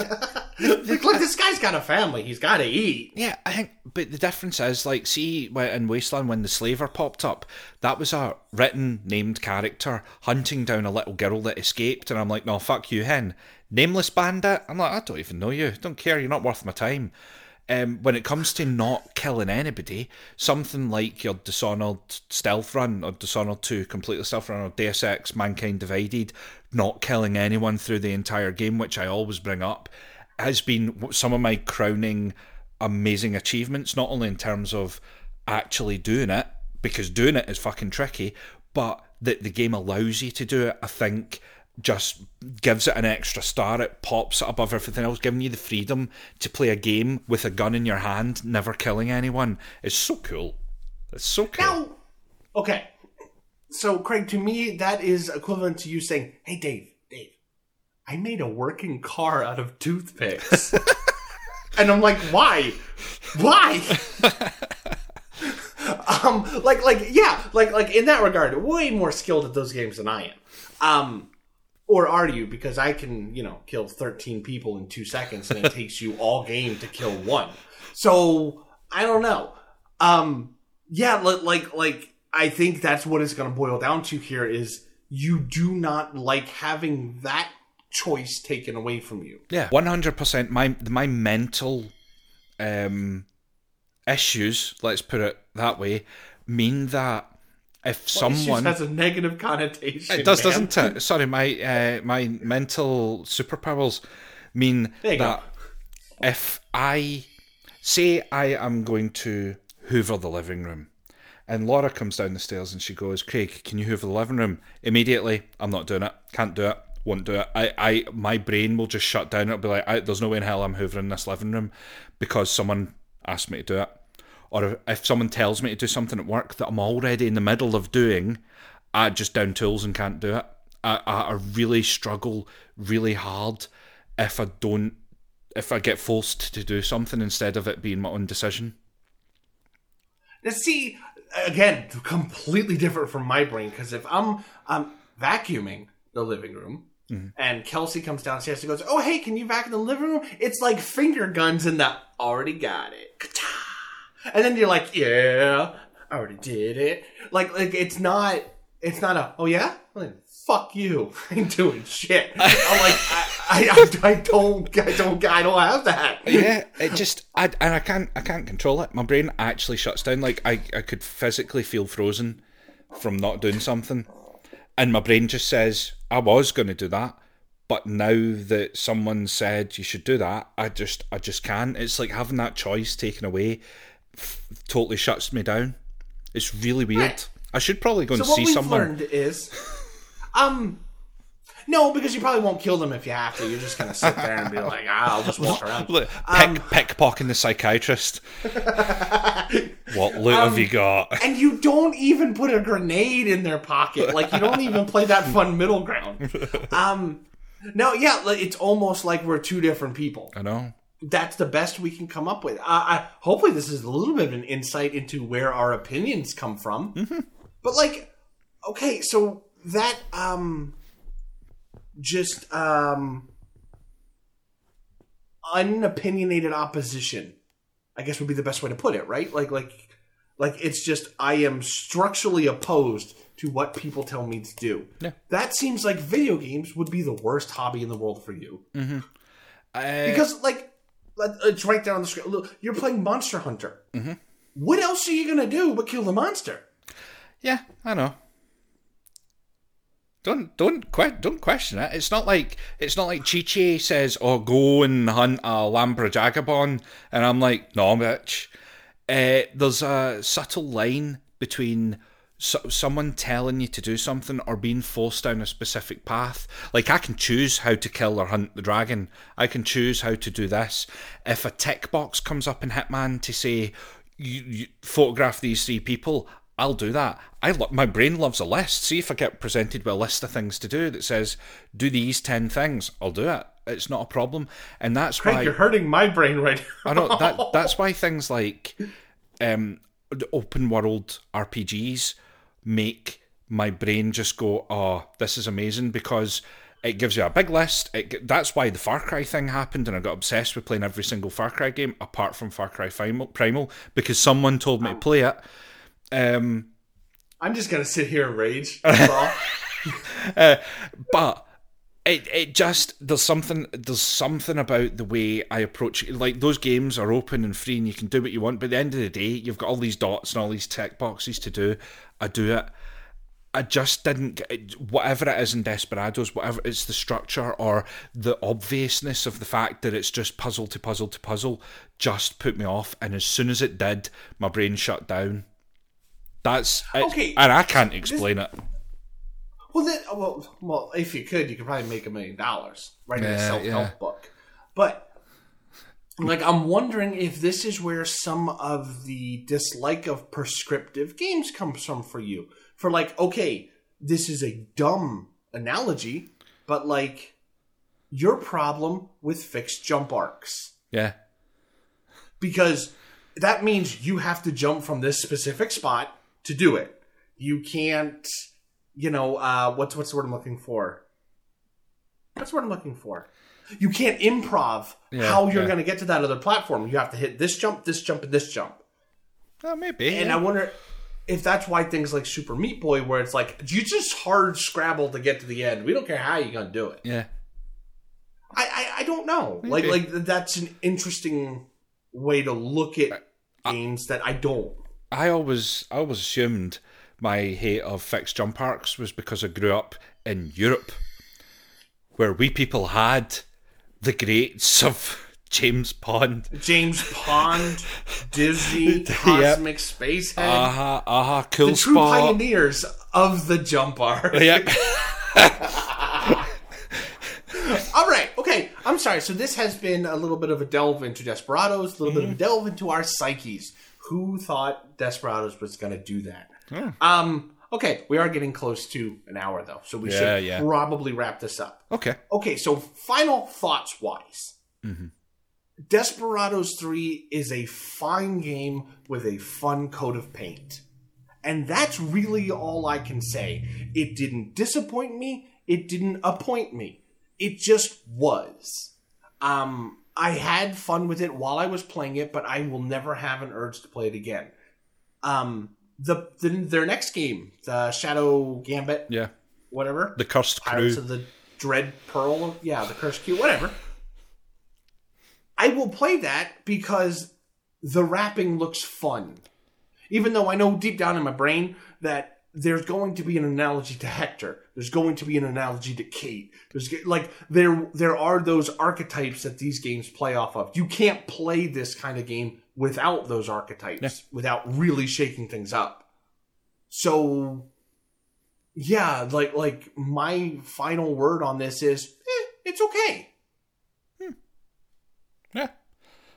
this guy's got a family. He's got to eat. Yeah, I think, but the difference is, like, see, in Wasteland, when the slaver popped up, that was a written, named character hunting down a little girl that escaped, and I'm like, no, fuck you, hen. Nameless bandit? I'm like, I don't even know you. Don't care. You're not worth my time. When it comes to not killing anybody, something like your Dishonored stealth run or Dishonored 2 completely stealth run or Deus Ex Mankind Divided, not killing anyone through the entire game, which I always bring up, has been some of my crowning amazing achievements, not only in terms of actually doing it, because doing it is fucking tricky, but that the game allows you to do it, I think... just gives it an extra star. It pops it above everything else, giving you the freedom to play a game with a gun in your hand, never killing anyone. It's so cool. Now, okay. So, Craig, to me, that is equivalent to you saying, hey, Dave, I made a working car out of toothpicks. And I'm like, why? Like in that regard, way more skilled at those games than I am. Or are you? Because I can, kill 13 people in 2 seconds, and it takes you all game to kill one. So I don't know. I think that's what it's going to boil down to here is you do not like having that choice taken away from you. Yeah, 100%. My mental issues, let's put it that way, mean that someone has a negative connotation. It does, man. Doesn't it? Sorry, my mental superpowers mean that if I say I am going to hoover the living room, and Laura comes down the stairs and she goes, "Craig, can you hoover the living room?" Immediately, I'm not doing it. Can't do it. Won't do it. My brain will just shut down. It'll be like, there's no way in hell I'm hoovering this living room because someone asked me to do it. Or if someone tells me to do something at work that I'm already in the middle of doing, I just down tools and can't do it. I really struggle really hard if I get forced to do something instead of it being my own decision. Now see, again, completely different from my brain, because if I'm vacuuming the living room, mm-hmm. and Kelsey comes downstairs and goes, "Oh, hey, can you vacuum the living room?" It's like finger guns in the, already got it. Ka-ta! And then you're like, yeah, I already did it. Like it's not a, oh yeah? Like, fuck you. I ain't doing shit. I'm like, I don't have that. Yeah, it just, I can't control it. My brain actually shuts down. Like I could physically feel frozen from not doing something. And my brain just says, I was going to do that, but now that someone said you should do that, I just can't. It's like having that choice taken away totally shuts me down. It's really weird. Right. I should probably go and see someone. So what we've learned is, no, because you probably won't kill them if you have to. You're just going to sit there and be like, I'll just walk around. Look, pickpocketing the psychiatrist. What loot have you got? And you don't even put a grenade in their pocket. Like, you don't even play that fun middle ground. It's almost like we're two different people. I know. That's the best we can come up with. Hopefully this is a little bit of an insight into where our opinions come from. Mm-hmm. But, okay, so that... unopinionated opposition, I guess would be the best way to put it, right? Like it's just, I am structurally opposed to what people tell me to do. Yeah. That seems like video games would be the worst hobby in the world for you. Mm-hmm. Because it's right there on the screen. Look, you're playing Monster Hunter. Mm-hmm. What else are you going to do but kill the monster? Yeah, I know. Don't question it. It's not like Chi-Chi says, "Oh, go and hunt a Lamborghini," and I'm like, "No, bitch." There's a subtle line between someone telling you to do something or being forced down a specific path. Like, I can choose how to kill or hunt the dragon. I can choose how to do this. If a tick box comes up in Hitman to say you photograph these three people, I'll do that. My brain loves a list. See if I get presented with a list of things to do that says, do these 10 things, I'll do it. It's not a problem. And that's why... you're hurting my brain right now. I know. That's why things like open world RPGs make my brain just go, oh, this is amazing, because it gives you a big list. That's why the Far Cry thing happened, and I got obsessed with playing every single Far Cry game, apart from Far Cry Primal, because someone told me to play it. I'm just gonna sit here and rage. But it just there's something about the way I approach it. Like, those games are open and free and you can do what you want, but at the end of the day you've got all these dots and all these tick boxes to do. I do it. I just didn't get whatever it is in Desperados, whatever it's, the structure or the obviousness of the fact that it's just puzzle to puzzle to puzzle, just put me off, and as soon as it did, my brain shut down. That's it, okay, and I can't explain it. Well, well, if you could probably make $1 million writing a self-help book. But I'm wondering if this is where some of the dislike of prescriptive games comes from for you. For this is a dumb analogy, but your problem with fixed jump arcs. Yeah. Because that means you have to jump from this specific spot to do it. You can't, you know, what's the word I'm looking for? That's what I'm looking for. You can't improv how you're going to get to that other platform. You have to hit this jump, and this jump. Oh, maybe. And I wonder if that's why things like Super Meat Boy, where it's like, you just hard scrabble to get to the end. We don't care how you're going to do it. Yeah. I don't know. Maybe. Like that's an interesting way to look at games that I don't. I always assumed my hate of fixed jump arcs was because I grew up in Europe, where we people had the greats of James Bond, Disney, Cosmic Spacehead. Cool the true spot. Pioneers of the jump arc. Yep. All right, okay, I'm sorry. So this has been a little bit of a delve into Desperados, a little bit of a delve into our psyches. Who thought Desperados was going to do that? Yeah. Okay, we are getting close to an hour, though, so we should probably wrap this up. Okay, so final thoughts-wise. Mm-hmm. Desperados 3 is a fine game with a fun coat of paint. And that's really all I can say. It didn't disappoint me. It didn't appoint me. It just was. I had fun with it while I was playing it, but I will never have an urge to play it again. Their next game, the Shadow Gambit, whatever, the Cursed Crew, Pirates of the Dread Pearl, the Cursed Crew, whatever. I will play that because the wrapping looks fun, even though I know deep down in my brain that there's going to be an analogy to Hector. There's going to be an analogy to Kate. There's like there are those archetypes that these games play off of. You can't play this kind of game without those archetypes, without really shaking things up. So, like my final word on this is, it's okay. Yeah.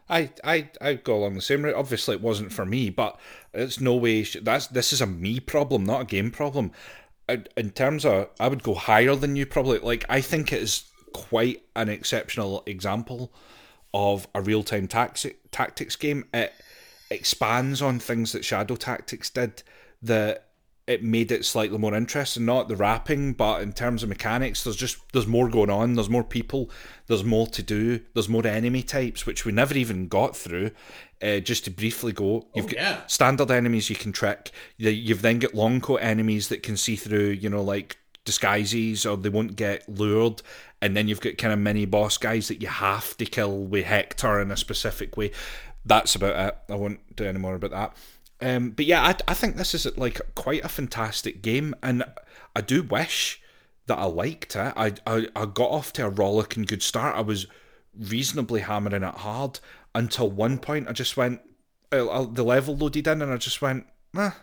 I go along the same route. Obviously, it wasn't for me, but it's no way. This is a me problem, not a game problem. In terms of, I would go higher than you probably. Like, I think it is quite an exceptional example of a real-time tactics game. It expands on things that Shadow Tactics did. That it made it slightly more interesting. Not the wrapping, but in terms of mechanics, there's more going on. There's more people. There's more to do. There's more enemy types, which we never even got through. Just to briefly go, you've got standard enemies you can trick. You've then got long coat enemies that can see through, like disguises, or they won't get lured. And then you've got kind of mini boss guys that you have to kill with Hector in a specific way. That's about it. I won't do any more about that. But I think this is like quite a fantastic game, and I do wish that I liked it. I got off to a rollicking good start. I was reasonably hammering it hard until one point I just went, the level loaded in, and I just went, I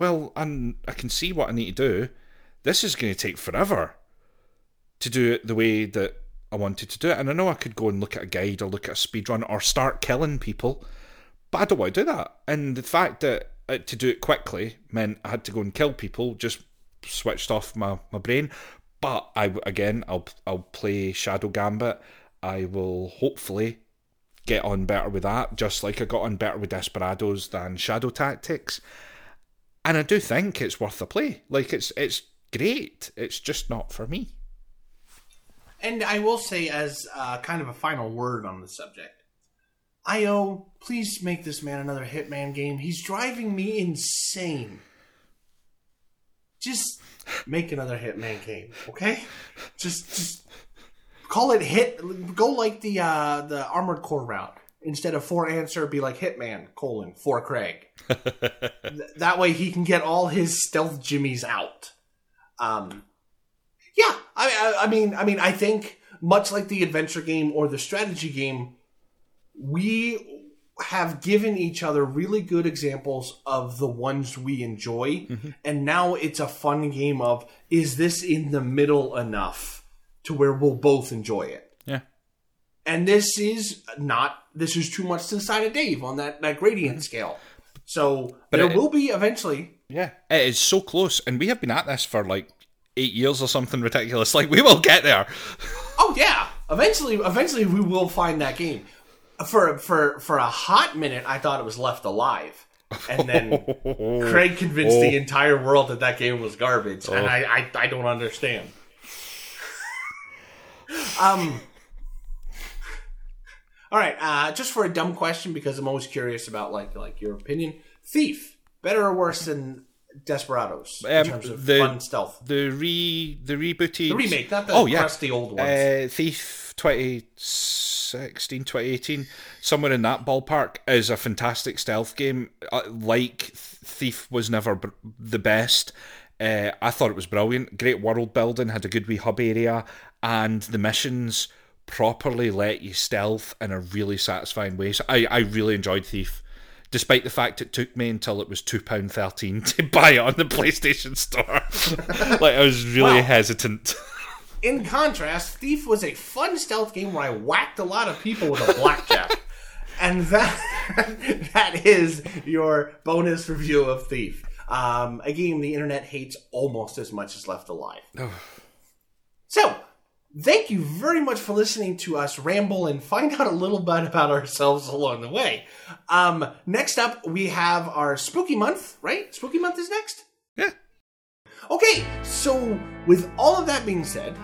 can see what I need to do. This is going to take forever to do it the way that I wanted to do it. And I know I could go and look at a guide or look at a speedrun or start killing people, but I don't want to do that. And the fact that to do it quickly meant I had to go and kill people just switched off my brain. But I'll play Shadow Gambit. I will hopefully get on better with that, just like I got on better with Desperados than Shadow Tactics. And I do think it's worth a play. Like, it's great. It's just not for me. And I will say, as kind of a final word on the subject, IO, please make this man another Hitman game. He's driving me insane. Just make another Hitman game, okay? Just call it Hit. Go like the Armored Core route. Instead of for answer, be like Hitman, for Craig. That way he can get all his stealth jimmies out. I mean, I think much like the adventure game or the strategy game, we have given each other really good examples of the ones we enjoy. Mm-hmm. And now it's a fun game of, is this in the middle enough to where we'll both enjoy it? Yeah. And this is too much to the side of Dave on that gradient scale. So there will be eventually. Yeah. It is so close. And we have been at this for like 8 years or something ridiculous. Like, we will get there. Oh yeah. Eventually we will find that game. For a hot minute, I thought it was Left Alive. And then Craig convinced the entire world that that game was garbage. And I don't understand. All right. Just for a dumb question, because I'm always curious about like your opinion. Thief, better or worse than Desperados in terms of fun stealth? The rebooted... The remake, not the crusty old ones. Thief 2016, 2018, somewhere in that ballpark, is a fantastic stealth game. Like, Thief was never the best. I thought it was brilliant. Great world building, had a good wee hub area, and the missions... properly let you stealth in a really satisfying way. So I really enjoyed Thief, despite the fact it took me until it was £2.13 to buy it on the PlayStation Store. Like, I was really hesitant. In contrast, Thief was a fun stealth game where I whacked a lot of people with a blackjack. And that is your bonus review of Thief. A game the internet hates almost as much as Left Alive. Oh. So... thank you very much for listening to us ramble and find out a little bit about ourselves along the way. Next up, we have our Spooky Month, right? Spooky Month is next? Yeah. Okay, so with all of that being said,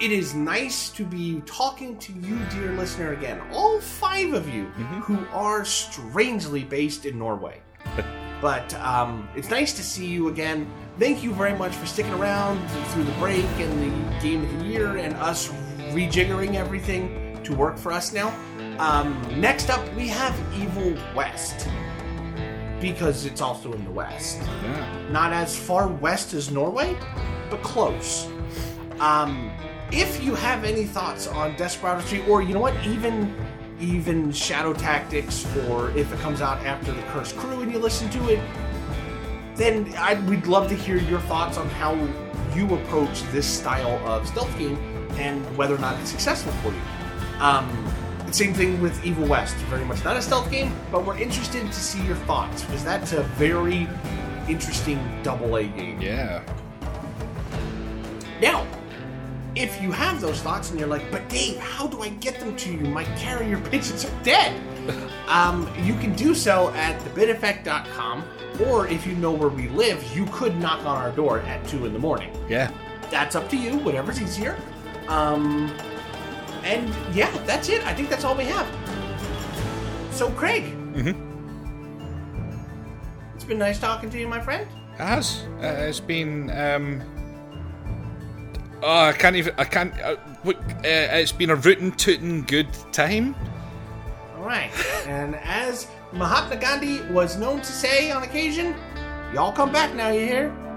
it is nice to be talking to you, dear listener, again. All five of you who are strangely based in Norway. But it's nice to see you again. Thank you very much for sticking around through the break and the game of the year and us rejiggering everything to work for us now. Next up, we have Evil West. Because it's also in the West. Yeah. Not as far west as Norway, but close. If you have any thoughts on Desperados 3, or you know what, even Shadow Tactics, or if it comes out after The Cursed Crew and you listen to it, then we'd love to hear your thoughts on how you approach this style of stealth game and whether or not it's successful for you. Same thing with Evil West. Very much not a stealth game, but we're interested to see your thoughts, because that's a very interesting double-A game. Yeah. Now, if you have those thoughts and you're like, but Dave, how do I get them to you? My carrier pigeons are dead. You can do so at thebiteffect.com, or if you know where we live, you could knock on our door at 2 in the morning. Yeah. That's up to you, whatever's easier. And yeah, that's it. I think that's all we have. So, Craig. It's been nice talking to you, my friend. It has. It's been... I can't. It's been a rootin' tootin' good time. All right. And as Mahatma Gandhi was known to say on occasion, y'all come back now, you hear?